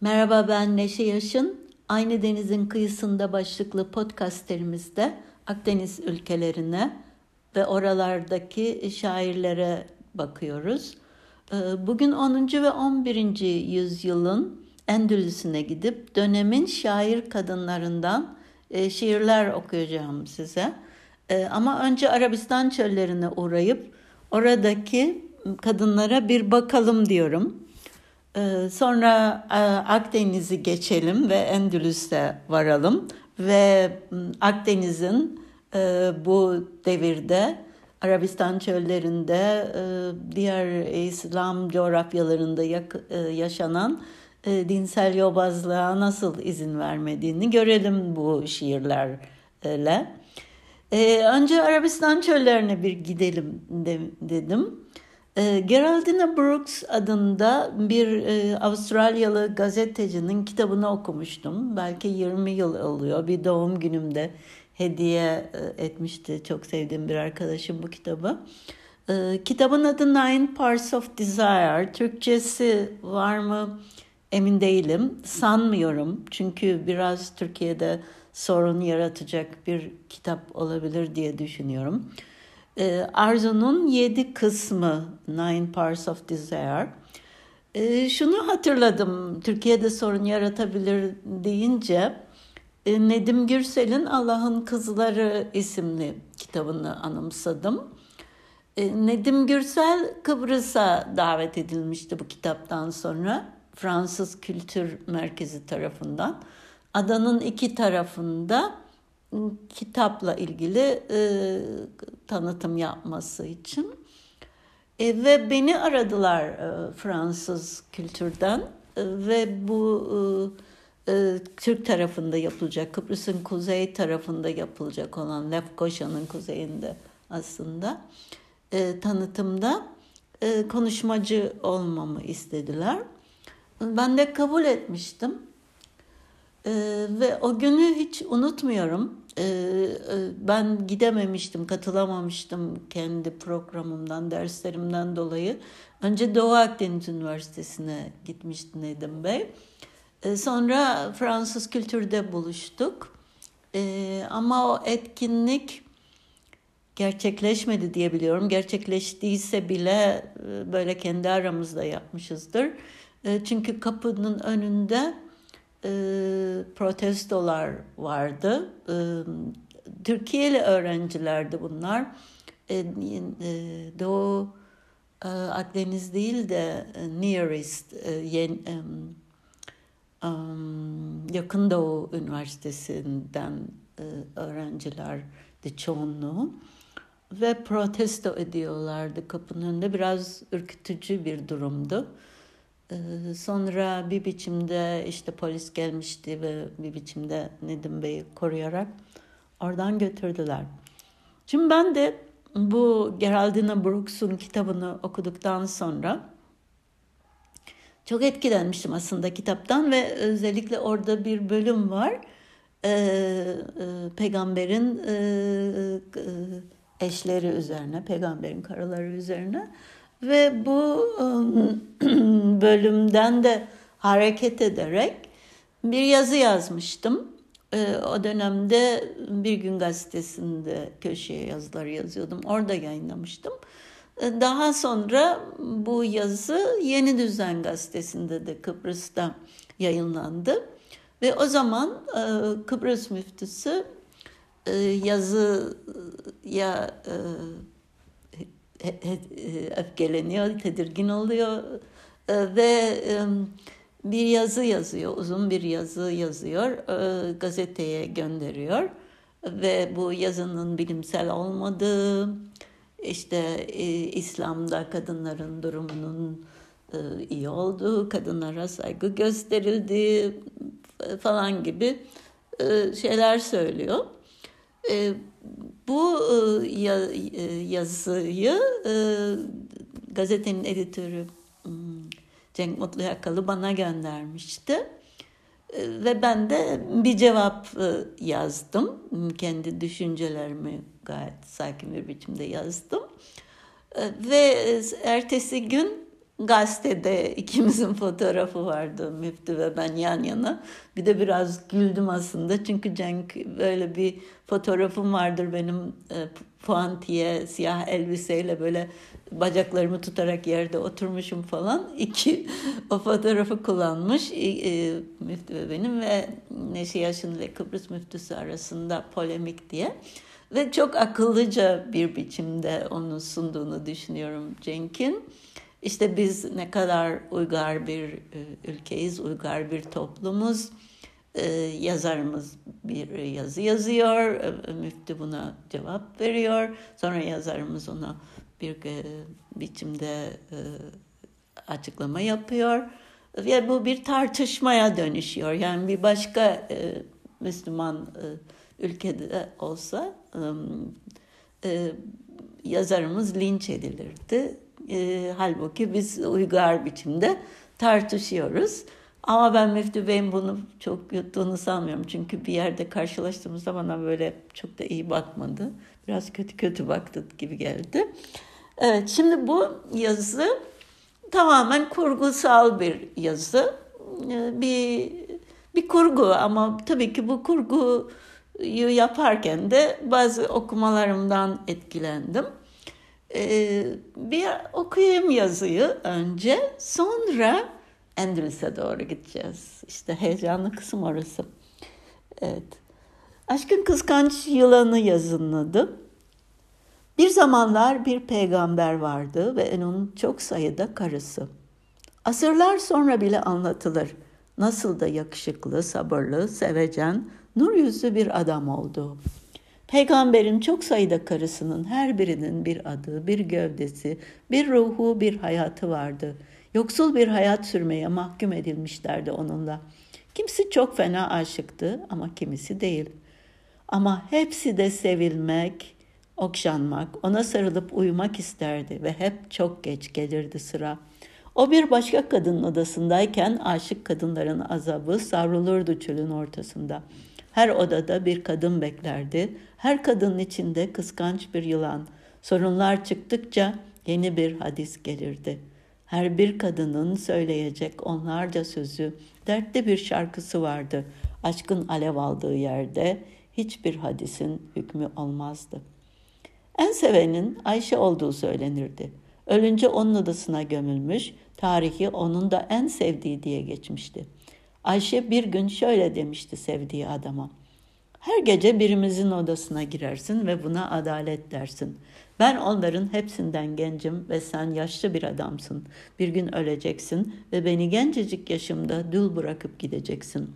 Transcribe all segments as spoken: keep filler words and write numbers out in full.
Merhaba, ben Neşe Yaşın. Aynı Denizin Kıyısında başlıklı podcastlerimizde Akdeniz ülkelerine ve oralardaki şairlere bakıyoruz. Bugün onuncu ve on birinci yüzyılın Endülüs'üne gidip dönemin şair kadınlarından şiirler okuyacağım size. Ama önce Arabistan çöllerine uğrayıp oradaki kadınlara bir bakalım diyorum. Sonra Akdeniz'i geçelim ve Endülüs'e varalım ve Akdeniz'in bu devirde Arabistan çöllerinde, diğer İslam coğrafyalarında yaşanan dinsel yobazlığa nasıl izin vermediğini görelim bu şiirlerle. Önce Arabistan çöllerine bir gidelim dedim. Geraldine Brooks adında bir Avustralyalı gazetecinin kitabını okumuştum. Belki yirmi yıl oluyor. Bir doğum günümde hediye etmişti çok sevdiğim bir arkadaşım bu kitabı. Kitabın adı Nine Parts of Desire. Türkçesi var mı emin değilim. Sanmıyorum. Çünkü biraz Türkiye'de sorun yaratacak bir kitap olabilir diye düşünüyorum. Arzu'nun yedi kısmı, Nine Parts of Desire. Şunu hatırladım, Türkiye'de sorun yaratabilir deyince, Nedim Gürsel'in Allah'ın Kızları isimli kitabını anımsadım. Nedim Gürsel Kıbrıs'a davet edilmişti bu kitaptan sonra, Fransız Kültür Merkezi tarafından. Adanın iki tarafında kitapla ilgili e, tanıtım yapması için. E, ve beni aradılar e, Fransız kültürden e, ve bu e, e, Türk tarafında yapılacak, Kıbrıs'ın kuzey tarafında yapılacak olan Lefkoşa'nın kuzeyinde aslında e, tanıtımda e, konuşmacı olmamı istediler. Ben de kabul etmiştim. Ee, ve o günü hiç unutmuyorum. Ee, ben gidememiştim, katılamamıştım kendi programımdan, derslerimden dolayı. Önce Doğu Akdeniz Üniversitesi'ne gitmişti Nedim Bey. Ee, sonra Fransız kültürde buluştuk. Ee, ama o etkinlik gerçekleşmedi diye biliyorum. Gerçekleştiyse bile böyle kendi aramızda yapmışızdır. Ee, çünkü kapının önünde E, protestolar vardı. E, Türkiye'li öğrencilerdi bunlar. E, e, Doğu e, Akdeniz değil de e, Near East, e, yen, e, e, Yakın Doğu Üniversitesi'nden e, öğrencilerdi çoğunluğu. Ve protesto ediyorlardı kapının önünde. Biraz ürkütücü bir durumdu. Sonra bir biçimde işte polis gelmişti ve bir biçimde Nedim Bey'i koruyarak oradan götürdüler. Şimdi ben de bu Geraldine Brooks'un kitabını okuduktan sonra çok etkilenmiştim aslında kitaptan ve özellikle orada bir bölüm var. Ee, e, peygamberin e, e, eşleri üzerine, peygamberin karıları üzerine. Ve bu bölümden de hareket ederek bir yazı yazmıştım. O dönemde Bir Gün Gazetesi'nde köşeye yazılar yazıyordum. Orada yayınlamıştım. Daha sonra bu yazı Yeni Düzen Gazetesi'nde de Kıbrıs'ta yayınlandı. Ve o zaman Kıbrıs müftüsü yazıya öfkeleniyor, tedirgin oluyor ve bir yazı yazıyor, uzun bir yazı yazıyor, gazeteye gönderiyor ve bu yazının bilimsel olmadığı, işte İslam'da kadınların durumunun iyi olduğu, kadınlara saygı gösterildiği falan gibi şeyler söylüyor. Bu yazıyı gazetenin editörü Cenk Mutluyakalı bana göndermişti ve ben de bir cevap yazdım. Kendi düşüncelerimi gayet sakin bir biçimde yazdım ve ertesi gün Gazetede ikimizin fotoğrafı vardı, Müftü ve ben yan yana. Bir de biraz güldüm aslında. Çünkü Cenk, böyle bir fotoğrafım vardır benim, e, puantiye, siyah elbiseyle böyle bacaklarımı tutarak yerde oturmuşum falan. İki, o fotoğrafı kullanmış e, Müftü ve benim ve Neşe Yaşın ve Kıbrıs müftüsü arasında polemik diye. Ve çok akıllıca bir biçimde onu sunduğunu düşünüyorum Cenk'in. İşte biz ne kadar uygar bir ülkeyiz, uygar bir toplumuz. Ee, yazarımız bir yazı yazıyor, müftü buna cevap veriyor. Sonra yazarımız ona bir biçimde açıklama yapıyor. Ve bu bir tartışmaya dönüşüyor. Yani bir başka Müslüman ülkede olsa yazarımız linç edilirdi. E, halbuki biz uygar biçimde tartışıyoruz. Ama ben Müftü Bey'in bunu çok yuttuğunu sanmıyorum. Çünkü bir yerde karşılaştığımızda bana böyle çok da iyi bakmadı. Biraz kötü kötü baktı gibi geldi. Evet, şimdi bu yazı tamamen kurgusal bir yazı. Bir, bir kurgu, ama tabii ki bu kurguyu yaparken de bazı okumalarımdan etkilendim. Ee, bir okuyayım yazıyı önce, sonra Endülüs'e doğru gideceğiz. İşte heyecanlı kısım orası. Evet. Aşkın Kıskanç Yılanı yazının adı. Bir zamanlar bir peygamber vardı ve onun çok sayıda karısı. Asırlar sonra bile anlatılır. Nasıl da yakışıklı, sabırlı, sevecen, nur yüzlü bir adam oldu. Peygamberin çok sayıda karısının her birinin bir adı, bir gövdesi, bir ruhu, bir hayatı vardı. Yoksul bir hayat sürmeye mahkum edilmişlerdi onunla. Kimisi çok fena aşıktı ama kimisi değil. Ama hepsi de sevilmek, okşanmak, ona sarılıp uyumak isterdi ve hep çok geç gelirdi sıra. O bir başka kadının odasındayken aşık kadınların azabı savrulurdu çölün ortasında. Her odada bir kadın beklerdi. Her kadının içinde kıskanç bir yılan. Sorunlar çıktıkça yeni bir hadis gelirdi. Her bir kadının söyleyecek onlarca sözü, dertli bir şarkısı vardı. Aşkın alev aldığı yerde hiçbir hadisin hükmü olmazdı. En sevenin Ayşe olduğu söylenirdi. Ölünce onun odasına gömülmüş, tarihi onun da en sevdiği diye geçmişti. Ayşe bir gün şöyle demişti sevdiği adama. Her gece birimizin odasına girersin ve buna adalet dersin. Ben onların hepsinden gencim ve sen yaşlı bir adamsın. Bir gün öleceksin ve beni gencecik yaşımda dul bırakıp gideceksin.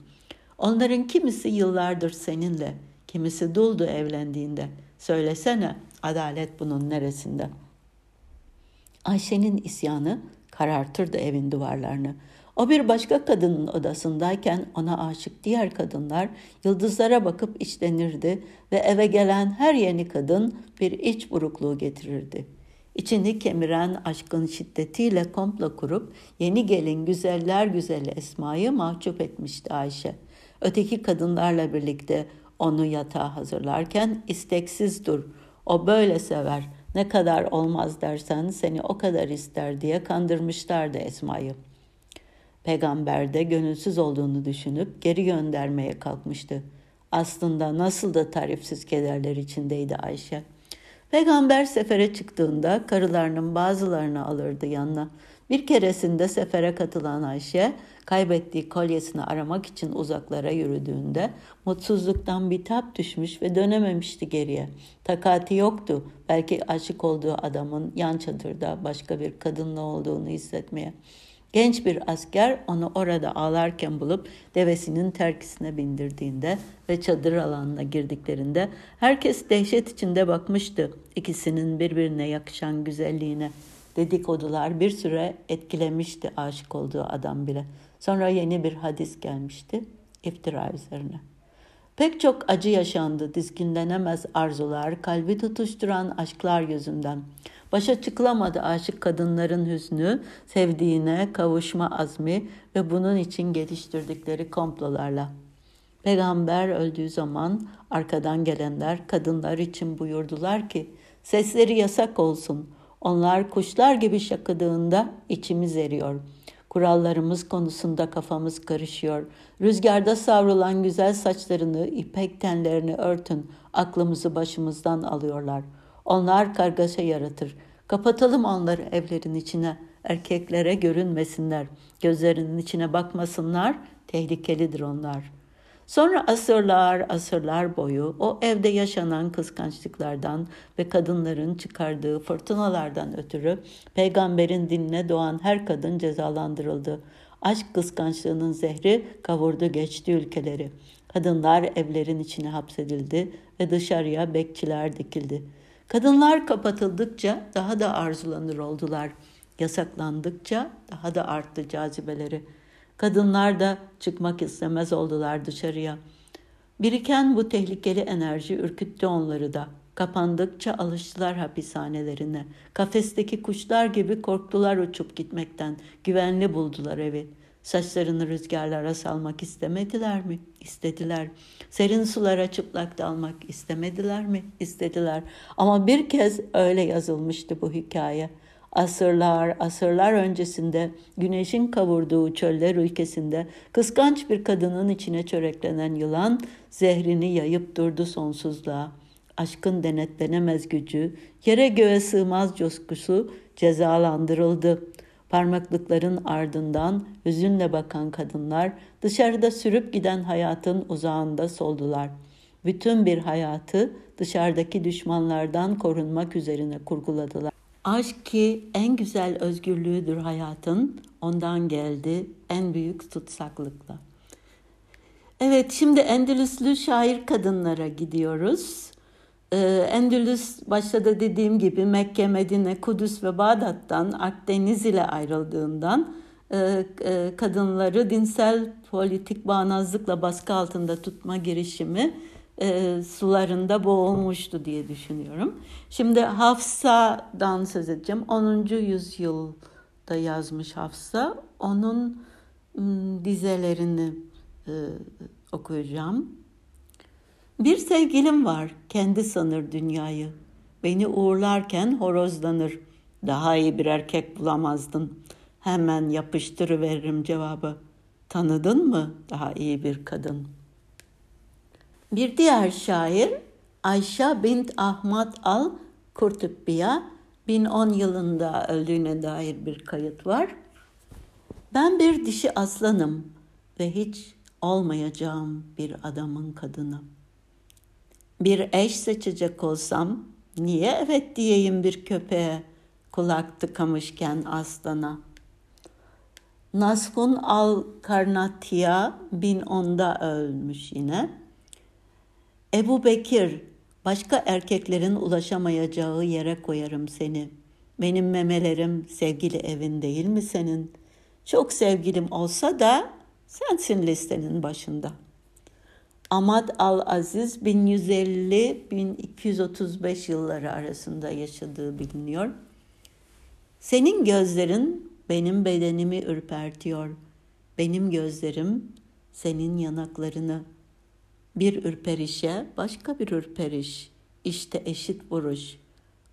Onların kimisi yıllardır seninle, kimisi duldu evlendiğinde. Söylesene, adalet bunun neresinde? Ayşe'nin isyanı karartırdı evin duvarlarını. O bir başka kadının odasındayken ona aşık diğer kadınlar yıldızlara bakıp içlenirdi ve eve gelen her yeni kadın bir iç burukluğu getirirdi. İçini kemiren aşkın şiddetiyle komplo kurup yeni gelin güzeller güzeli Esma'yı mahcup etmişti Ayşe. Öteki kadınlarla birlikte onu yatağa hazırlarken isteksiz dur, o böyle sever, ne kadar olmaz dersen seni o kadar ister diye kandırmışlardı Esma'yı. Peygamber de gönülsüz olduğunu düşünüp geri göndermeye kalkmıştı. Aslında nasıl da tarifsiz kederler içindeydi Ayşe. Peygamber sefere çıktığında karılarının bazılarını alırdı yanına. Bir keresinde sefere katılan Ayşe, kaybettiği kolyesini aramak için uzaklara yürüdüğünde mutsuzluktan bitap düşmüş ve dönememişti geriye. Takati yoktu, belki aşık olduğu adamın yan çadırda başka bir kadınla olduğunu hissetmeye. Genç bir asker onu orada ağlarken bulup devesinin terkisine bindirdiğinde ve çadır alanına girdiklerinde herkes dehşet içinde bakmıştı ikisinin birbirine yakışan güzelliğine. Dedikodular bir süre etkilemişti aşık olduğu adam bile. Sonra yeni bir hadis gelmişti, iftira üzerine. Pek çok acı yaşandı, dizginlenemez arzular, kalbi tutuşturan aşklar yüzünden. Başa çıkılamadı aşık kadınların hüznü, sevdiğine kavuşma azmi ve bunun için geliştirdikleri komplolarla. Peygamber öldüğü zaman arkadan gelenler kadınlar için buyurdular ki, sesleri yasak olsun, Onlar kuşlar gibi şakıdığında içimiz eriyor. Kurallarımız konusunda kafamız karışıyor. Rüzgarda savrulan güzel saçlarını, ipek tenlerini örtün. Aklımızı başımızdan alıyorlar. Onlar kargaşa yaratır. Kapatalım onları evlerin içine. Erkeklere görünmesinler. Gözlerinin içine bakmasınlar. Tehlikelidir onlar. Sonra asırlar asırlar boyu o evde yaşanan kıskançlıklardan ve kadınların çıkardığı fırtınalardan ötürü peygamberin dinine doğan her kadın cezalandırıldı. Aşk kıskançlığının zehri kavurdu geçti ülkeleri. Kadınlar evlerin içine hapsedildi ve dışarıya bekçiler dikildi. Kadınlar kapatıldıkça daha da arzulanır oldular. Yasaklandıkça daha da arttı cazibeleri. Kadınlar da çıkmak istemez oldular dışarıya. Biriken bu tehlikeli enerji ürküttü onları da. Kapandıkça alıştılar hapishanelerine. Kafesteki kuşlar gibi korktular uçup gitmekten. Güvenli buldular evi. Saçlarını rüzgarlara salmak istemediler mi? İstediler. Serin sulara çıplak dalmak istemediler mi? İstediler. Ama bir kez öyle yazılmıştı bu hikaye. Asırlar, asırlar öncesinde güneşin kavurduğu çöller ülkesinde kıskanç bir kadının içine çöreklenen yılan zehrini yayıp durdu sonsuzluğa. Aşkın denetlenemez gücü, yere göğe sığmaz coşkusu cezalandırıldı. Parmaklıkların ardından hüzünle bakan kadınlar dışarıda sürüp giden hayatın uzağında soldular. Bütün bir hayatı dışarıdaki düşmanlardan korunmak üzerine kurguladılar. Aşk ki en güzel özgürlüğüdür hayatın, ondan geldi en büyük tutsaklıkla. Evet, şimdi Endülüslü şair kadınlara gidiyoruz. Ee, Endülüs başta da dediğim gibi Mekke, Medine, Kudüs ve Bağdat'tan Akdeniz ile ayrıldığından e, e, kadınları dinsel politik bağnazlıkla baskı altında tutma girişimi E, sularında boğulmuştu diye düşünüyorum. Şimdi Hafsa'dan söz edeceğim. onuncu yüzyılda yazmış Hafsa. Onun m, dizelerini e, okuyacağım. Bir sevgilim var, kendi sanır dünyayı. Beni uğurlarken horozlanır. Daha iyi bir erkek bulamazdın. Hemen yapıştırıveririm cevabı. Tanıdın mı daha iyi bir kadın? Bir diğer şair Ayşe bint Ahmad al Kurtubbiya bin on yılında öldüğüne dair bir kayıt var. Ben bir dişi aslanım ve hiç olmayacağım bir adamın kadını. Bir eş seçecek olsam niye evet diyeyim bir köpeğe, kulak tıkamışken aslana. Nasfun al Karnatya bin onda ölmüş yine. Ebu Bekir, başka erkeklerin ulaşamayacağı yere koyarım seni. Benim memelerim sevgili evin değil mi senin? Çok sevgilim olsa da sensin listenin başında. Amad Al-Aziz bin yüz elli - bin iki yüz otuz beş yılları arasında yaşadığı biliniyor. Senin gözlerin benim bedenimi ürpertiyor. Benim gözlerim senin yanaklarını. Bir ürperişe başka bir ürperiş, işte eşit vuruş.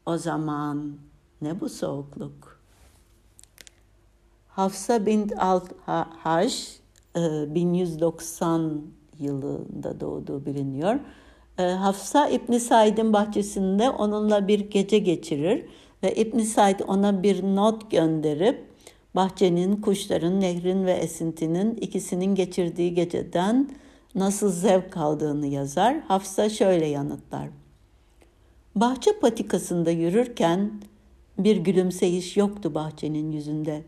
O zaman ne bu soğukluk? Hafsa bint Al-Haj bin yüz doksan yılında doğduğu biliniyor. Hafsa İbn Said'in bahçesinde onunla bir gece geçirir ve İbn Said ona bir not gönderip bahçenin, kuşların, nehrin ve esintinin ikisinin geçirdiği geceden nasıl zevk aldığını yazar. Hafsa şöyle yanıtlar. Bahçe patikasında yürürken bir gülümseyiş yoktu bahçenin yüzünde.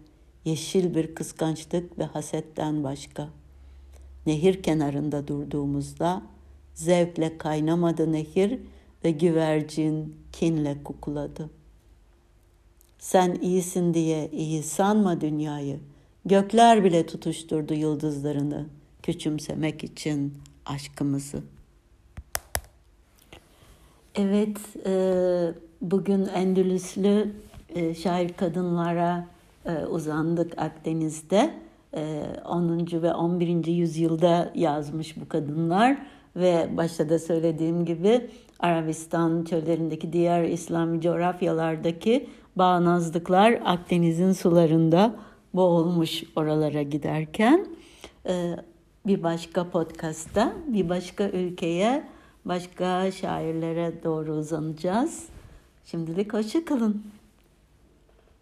Yeşil bir kıskançlık ve hasetten başka. Nehir kenarında durduğumuzda zevkle kaynamadı nehir ve güvercin kinle kukuladı. Sen iyisin diye iyi sanma dünyayı. Gökler bile tutuşturdu yıldızlarını. Küçümsemek için aşkımızı. Evet, bugün Endülüslü şair kadınlara uzandık Akdeniz'de. onuncu ve on birinci yüzyılda yazmış bu kadınlar ve başta da söylediğim gibi Arabistan çöllerindeki diğer İslami coğrafyalardaki bağnazlıklar Akdeniz'in sularında boğulmuş oralara giderken. Ee, bir başka podcastta, bir başka ülkeye, başka şairlere doğru uzanacağız. Şimdilik hoşça kalın.